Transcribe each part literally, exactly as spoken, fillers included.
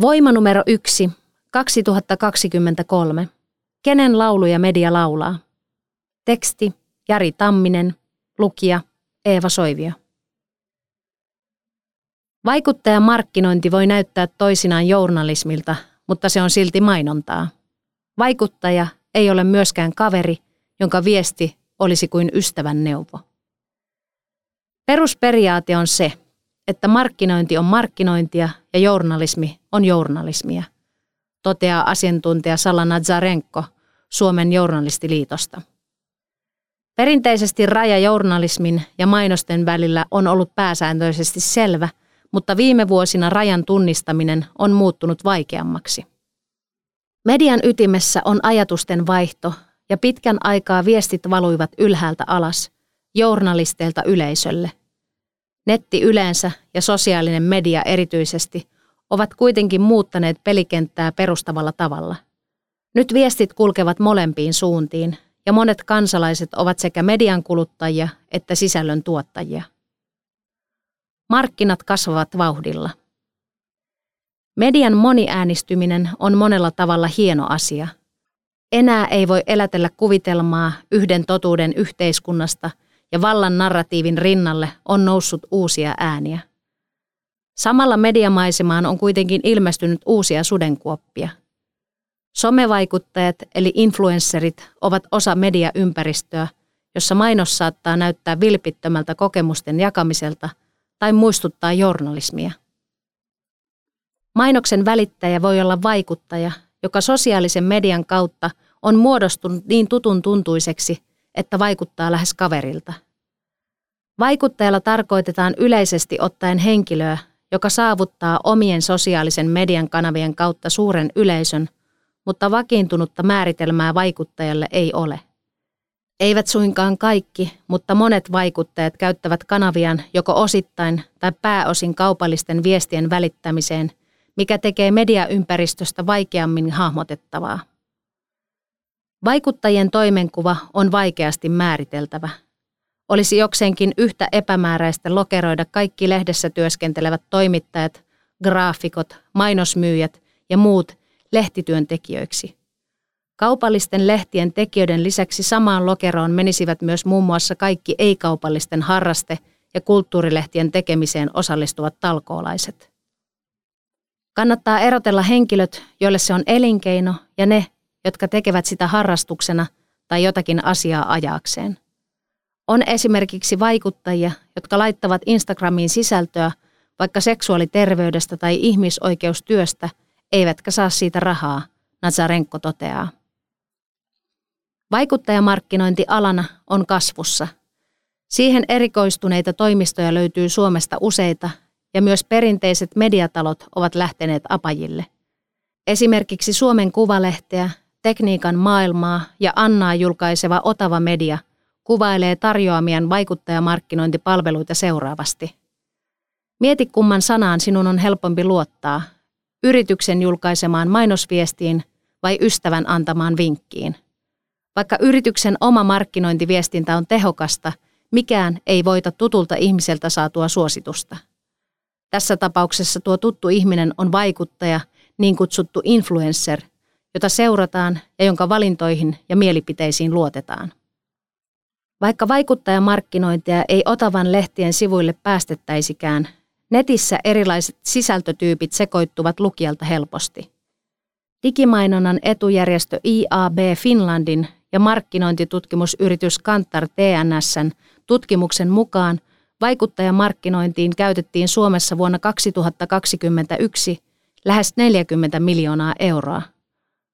Voima numero yksi, kaksituhattakaksikymmentäkolme. Kenen lauluja media laulaa? Teksti Jari Tamminen, lukija Eeva Soivio. Vaikuttajamarkkinointi voi näyttää toisinaan journalismilta, mutta se on silti mainontaa. Vaikuttaja ei ole myöskään kaveri, jonka viesti olisi kuin ystävän neuvo. Perusperiaate on se, että markkinointi on markkinointia ja journalismi on journalismia, toteaa asiantuntija Salana Zarenko Suomen journalistiliitosta. Perinteisesti raja journalismin ja mainosten välillä on ollut pääsääntöisesti selvä, mutta viime vuosina rajan tunnistaminen on muuttunut vaikeammaksi. Median ytimessä on ajatusten vaihto ja pitkän aikaa viestit valuivat ylhäältä alas, journalisteilta yleisölle. Netti yleensä ja sosiaalinen media erityisesti ovat kuitenkin muuttaneet pelikenttää perustavalla tavalla. Nyt viestit kulkevat molempiin suuntiin ja monet kansalaiset ovat sekä median kuluttajia että sisällön tuottajia. Markkinat kasvavat vauhdilla. Median moniäänistyminen on monella tavalla hieno asia. Enää ei voi elätellä kuvitelmaa yhden totuuden yhteiskunnasta ja vallan narratiivin rinnalle on noussut uusia ääniä. Samalla mediamaisemaan on kuitenkin ilmestynyt uusia sudenkuoppia. Somevaikuttajat eli influensserit ovat osa mediaympäristöä, jossa mainos saattaa näyttää vilpittömältä kokemusten jakamiselta tai muistuttaa journalismia. Mainoksen välittäjä voi olla vaikuttaja, joka sosiaalisen median kautta on muodostunut niin tutun tuntuiseksi, että vaikuttaa lähes kaverilta. Vaikuttajalla tarkoitetaan yleisesti ottaen henkilöä, joka saavuttaa omien sosiaalisen median kanavien kautta suuren yleisön, mutta vakiintunutta määritelmää vaikuttajalle ei ole. Eivät suinkaan kaikki, mutta monet vaikuttajat käyttävät kanaviaan joko osittain tai pääosin kaupallisten viestien välittämiseen, mikä tekee mediaympäristöstä vaikeammin hahmotettavaa. Vaikuttajien toimenkuva on vaikeasti määriteltävä. Olisi jokseenkin yhtä epämääräistä lokeroida kaikki lehdessä työskentelevät toimittajat, graafikot, mainosmyyjät ja muut lehtityöntekijöiksi. Kaupallisten lehtien tekijöiden lisäksi samaan lokeroon menisivät myös muun muassa kaikki ei-kaupallisten harraste- ja kulttuurilehtien tekemiseen osallistuvat talkoolaiset. Kannattaa erotella henkilöt, joille se on elinkeino, ja ne, jotka tekevät sitä harrastuksena tai jotakin asiaa ajaakseen. On esimerkiksi vaikuttajia, jotka laittavat Instagramiin sisältöä vaikka seksuaaliterveydestä tai ihmisoikeustyöstä, eivätkä saa siitä rahaa, Nazarenko toteaa. Vaikuttajamarkkinointi alana on kasvussa. Siihen erikoistuneita toimistoja löytyy Suomesta useita ja myös perinteiset mediatalot ovat lähteneet apajille. Esimerkiksi Suomen Kuvalehteä, Tekniikan Maailmaa ja Annaa julkaiseva Otava Media kuvailee tarjoamien vaikuttajamarkkinointipalveluita seuraavasti. Mieti kumman sanaan sinun on helpompi luottaa, yrityksen julkaisemaan mainosviestiin vai ystävän antamaan vinkkiin. Vaikka yrityksen oma markkinointiviestintä on tehokasta, mikään ei voita tutulta ihmiseltä saatua suositusta. Tässä tapauksessa tuo tuttu ihminen on vaikuttaja, niin kutsuttu influencer, jota seurataan ja jonka valintoihin ja mielipiteisiin luotetaan. Vaikka vaikuttajamarkkinointia ei Otavan lehtien sivuille päästettäisikään, netissä erilaiset sisältötyypit sekoittuvat lukijalta helposti. Digimainonnan etujärjestö I A B Finlandin ja markkinointitutkimusyritys Kantar T N S:n tutkimuksen mukaan vaikuttajamarkkinointiin käytettiin Suomessa vuonna kaksituhattakaksikymmentäyksi lähes neljäkymmentä miljoonaa euroa.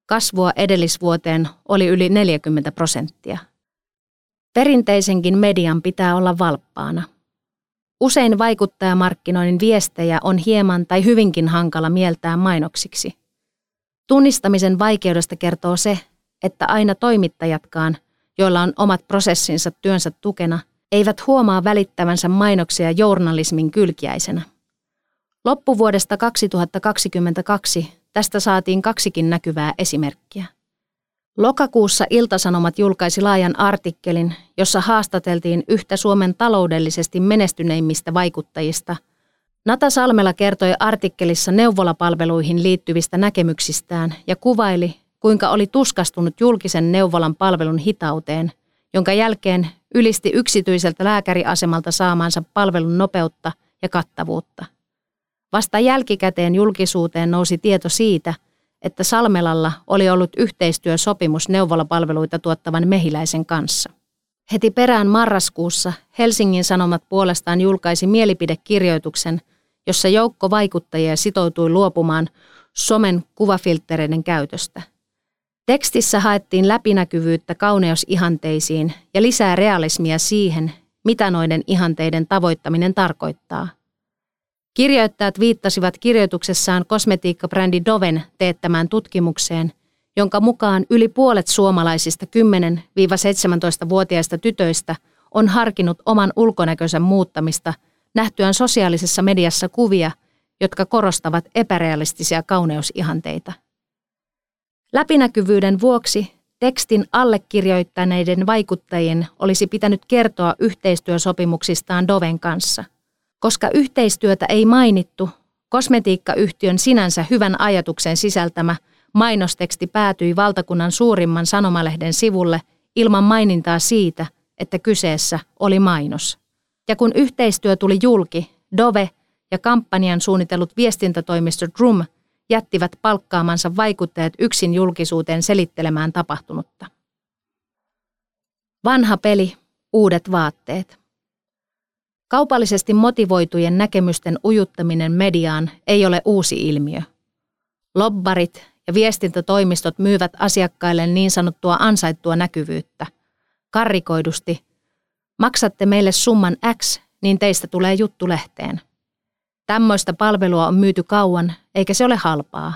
Kasvua edellisvuoteen oli yli neljäkymmentä prosenttia. Perinteisenkin median pitää olla valppaana. Usein vaikuttajamarkkinoinnin viestejä on hieman tai hyvinkin hankala mieltää mainoksiksi. Tunnistamisen vaikeudesta kertoo se, että aina toimittajatkaan, joilla on omat prosessinsa työnsä tukena, eivät huomaa välittävänsä mainoksia journalismin kylkiäisenä. Loppuvuodesta kaksituhattakaksikymmentäkaksi tästä saatiin kaksikin näkyvää esimerkkiä. Lokakuussa Ilta-Sanomat julkaisi laajan artikkelin, jossa haastateltiin yhtä Suomen taloudellisesti menestyneimmistä vaikuttajista. Nata Salmela kertoi artikkelissa neuvolapalveluihin liittyvistä näkemyksistään ja kuvaili, kuinka oli tuskastunut julkisen neuvolan palvelun hitauteen, jonka jälkeen ylisti yksityiseltä lääkäriasemalta saamaansa palvelun nopeutta ja kattavuutta. Vasta jälkikäteen julkisuuteen nousi tieto siitä, että Salmelalla oli ollut yhteistyösopimus neuvolapalveluita tuottavan Mehiläisen kanssa. Heti perään marraskuussa Helsingin Sanomat puolestaan julkaisi mielipidekirjoituksen, jossa joukko vaikuttajia sitoutui luopumaan somen kuvafilttereiden käytöstä. Tekstissä haettiin läpinäkyvyyttä kauneusihanteisiin ja lisää realismia siihen, mitä noiden ihanteiden tavoittaminen tarkoittaa. Kirjoittajat viittasivat kirjoituksessaan kosmetiikkabrändi Doven teettämään tutkimukseen, jonka mukaan yli puolet suomalaisista kymmenen seitsemäntoista-vuotiaista tytöistä on harkinnut oman ulkonäkönsä muuttamista nähtyään sosiaalisessa mediassa kuvia, jotka korostavat epärealistisia kauneusihanteita. Läpinäkyvyyden vuoksi tekstin allekirjoittaneiden vaikuttajien olisi pitänyt kertoa yhteistyösopimuksistaan Doven kanssa. Koska yhteistyötä ei mainittu, kosmetiikkayhtiön sinänsä hyvän ajatuksen sisältämä mainosteksti päätyi valtakunnan suurimman sanomalehden sivulle ilman mainintaa siitä, että kyseessä oli mainos. Ja kun yhteistyö tuli julki, Dove ja kampanjan suunnitellut viestintätoimisto Drum jättivät palkkaamansa vaikuttajat yksin julkisuuteen selittelemään tapahtunutta. Vanha peli, uudet vaatteet. Kaupallisesti motivoitujen näkemysten ujuttaminen mediaan ei ole uusi ilmiö. Lobbarit ja viestintätoimistot myyvät asiakkaille niin sanottua ansaittua näkyvyyttä. Karrikoidusti, maksatte meille summan X, niin teistä tulee juttu lehteen. Tämmöistä palvelua on myyty kauan, eikä se ole halpaa.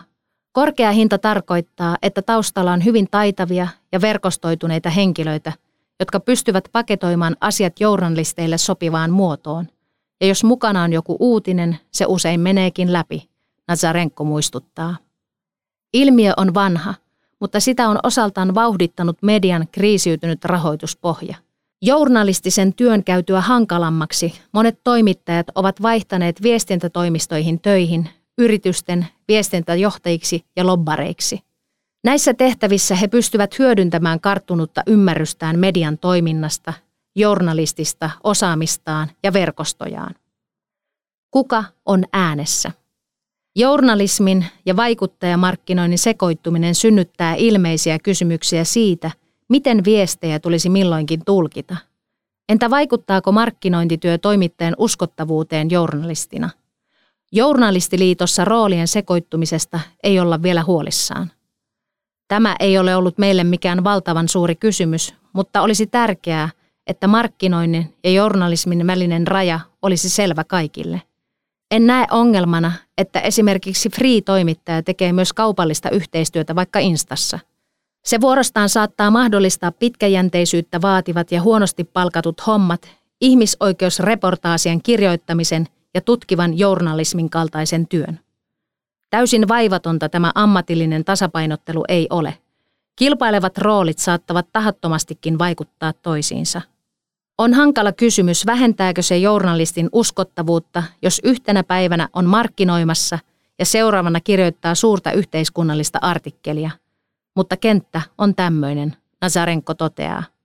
Korkea hinta tarkoittaa, että taustalla on hyvin taitavia ja verkostoituneita henkilöitä, jotka pystyvät paketoimaan asiat journalisteille sopivaan muotoon. Ja jos mukana on joku uutinen, se usein meneekin läpi, Zarenko muistuttaa. Ilmiö on vanha, mutta sitä on osaltaan vauhdittanut median kriisiytynyt rahoituspohja. Journalistisen työn käytyä hankalammaksi monet toimittajat ovat vaihtaneet viestintätoimistoihin töihin, yritysten viestintäjohtajiksi ja lobbareiksi. Näissä tehtävissä he pystyvät hyödyntämään karttunutta ymmärrystään median toiminnasta, journalistista osaamistaan ja verkostojaan. Kuka on äänessä? Journalismin ja vaikuttajamarkkinoinnin sekoittuminen synnyttää ilmeisiä kysymyksiä siitä, miten viestejä tulisi milloinkin tulkita. Entä vaikuttaako markkinointityö toimittajan uskottavuuteen journalistina? Journalistiliitossa roolien sekoittumisesta ei olla vielä huolissaan. Tämä ei ole ollut meille mikään valtavan suuri kysymys, mutta olisi tärkeää, että markkinoinnin ja journalismin välinen raja olisi selvä kaikille. En näe ongelmana, että esimerkiksi free-toimittaja tekee myös kaupallista yhteistyötä vaikka Instassa. Se vuorostaan saattaa mahdollistaa pitkäjänteisyyttä vaativat ja huonosti palkatut hommat, ihmisoikeusreportaasien kirjoittamisen ja tutkivan journalismin kaltaisen työn. Täysin vaivatonta tämä ammatillinen tasapainottelu ei ole. Kilpailevat roolit saattavat tahattomastikin vaikuttaa toisiinsa. On hankala kysymys, vähentääkö se journalistin uskottavuutta, jos yhtenä päivänä on markkinoimassa ja seuraavana kirjoittaa suurta yhteiskunnallista artikkelia. Mutta kenttä on tämmöinen, Zarenko toteaa.